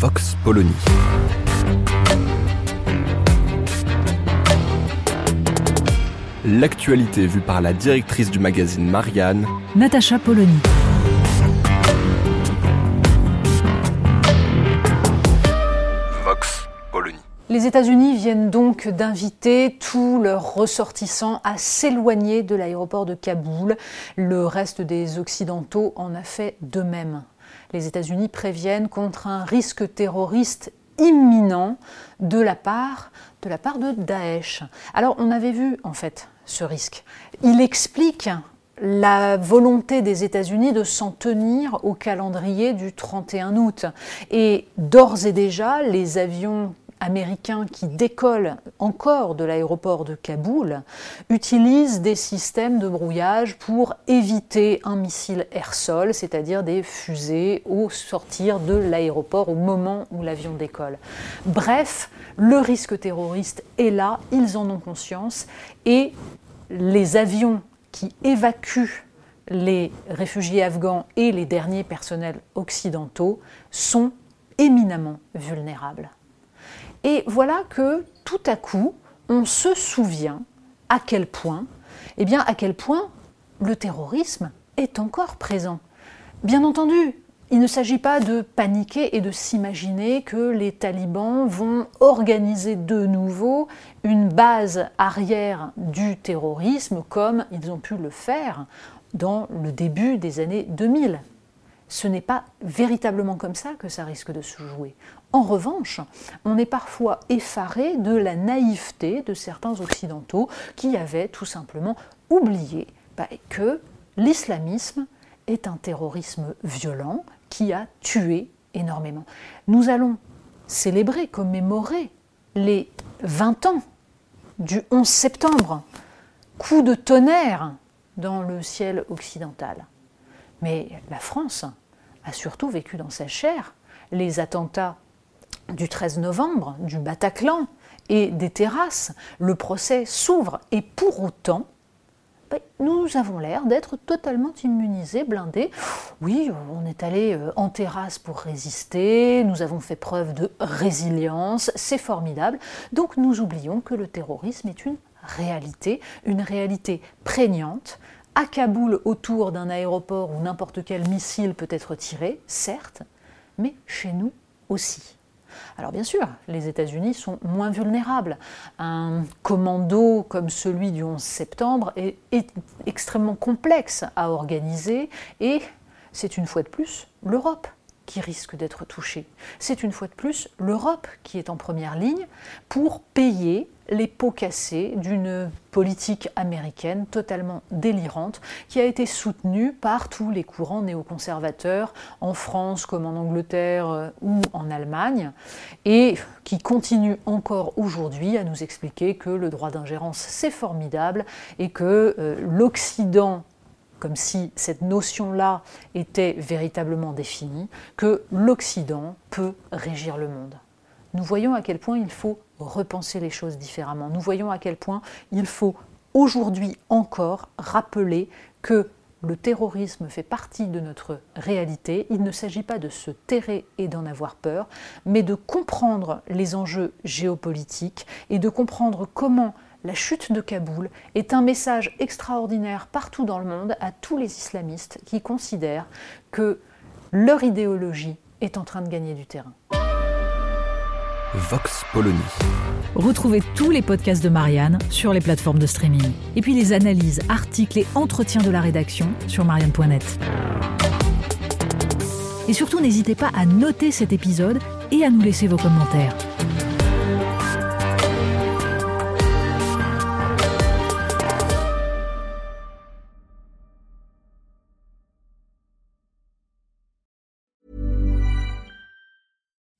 Vox Polony. L'actualité vue par la directrice du magazine Marianne, Natacha Polony. Vox Polony. Les États-Unis viennent donc d'inviter tous leurs ressortissants à s'éloigner de l'aéroport de Kaboul. Le reste des Occidentaux en a fait de même. Les États-Unis préviennent contre un risque terroriste imminent de la part de Daesh. Alors, on avait vu, en fait, ce risque. Il explique la volonté des États-Unis de s'en tenir au calendrier du 31 août. Et d'ores et déjà, les avions américains qui décollent encore de l'aéroport de Kaboul utilisent des systèmes de brouillage pour éviter un missile air-sol, c'est-à-dire des fusées au sortir de l'aéroport au moment où l'avion décolle. Bref, le risque terroriste est là, ils en ont conscience, et les avions qui évacuent les réfugiés afghans et les derniers personnels occidentaux sont éminemment vulnérables. Et voilà que, tout à coup, on se souvient à quel point le terrorisme est encore présent. Bien entendu, il ne s'agit pas de paniquer et de s'imaginer que les talibans vont organiser de nouveau une base arrière du terrorisme comme ils ont pu le faire dans le début des années 2000. Ce n'est pas véritablement comme ça que ça risque de se jouer. En revanche, on est parfois effaré de la naïveté de certains occidentaux qui avaient tout simplement oublié que l'islamisme est un terrorisme violent qui a tué énormément. Nous allons commémorer les 20 ans du 11 septembre, coup de tonnerre dans le ciel occidental. Mais la France a surtout vécu dans sa chair les attentats du 13 novembre, du Bataclan et des terrasses. Le procès s'ouvre et pour autant, nous avons l'air d'être totalement immunisés, blindés. Oui, on est allé en terrasse pour résister, nous avons fait preuve de résilience, c'est formidable. Donc nous oublions que le terrorisme est une réalité prégnante. À Kaboul, autour d'un aéroport où n'importe quel missile peut être tiré, certes, mais chez nous aussi. Alors bien sûr, les États-Unis sont moins vulnérables. Un commando comme celui du 11 septembre est extrêmement complexe à organiser et c'est une fois de plus l'Europe qui risque d'être touchée. C'est une fois de plus l'Europe qui est en première ligne pour payer les pots cassés d'une politique américaine totalement délirante qui a été soutenue par tous les courants néoconservateurs en France comme en Angleterre ou en Allemagne et qui continue encore aujourd'hui à nous expliquer que le droit d'ingérence c'est formidable et que l'Occident, comme si cette notion-là était véritablement définie, que l'Occident peut régir le monde. Nous voyons à quel point il faut repenser les choses différemment. Nous voyons à quel point il faut aujourd'hui encore rappeler que le terrorisme fait partie de notre réalité. Il ne s'agit pas de se terrer et d'en avoir peur, mais de comprendre les enjeux géopolitiques et de comprendre comment la chute de Kaboul est un message extraordinaire partout dans le monde à tous les islamistes qui considèrent que leur idéologie est en train de gagner du terrain. Vox Polony. Retrouvez tous les podcasts de Marianne sur les plateformes de streaming. Et puis les analyses, articles et entretiens de la rédaction sur marianne.net. Et surtout, n'hésitez pas à noter cet épisode et à nous laisser vos commentaires.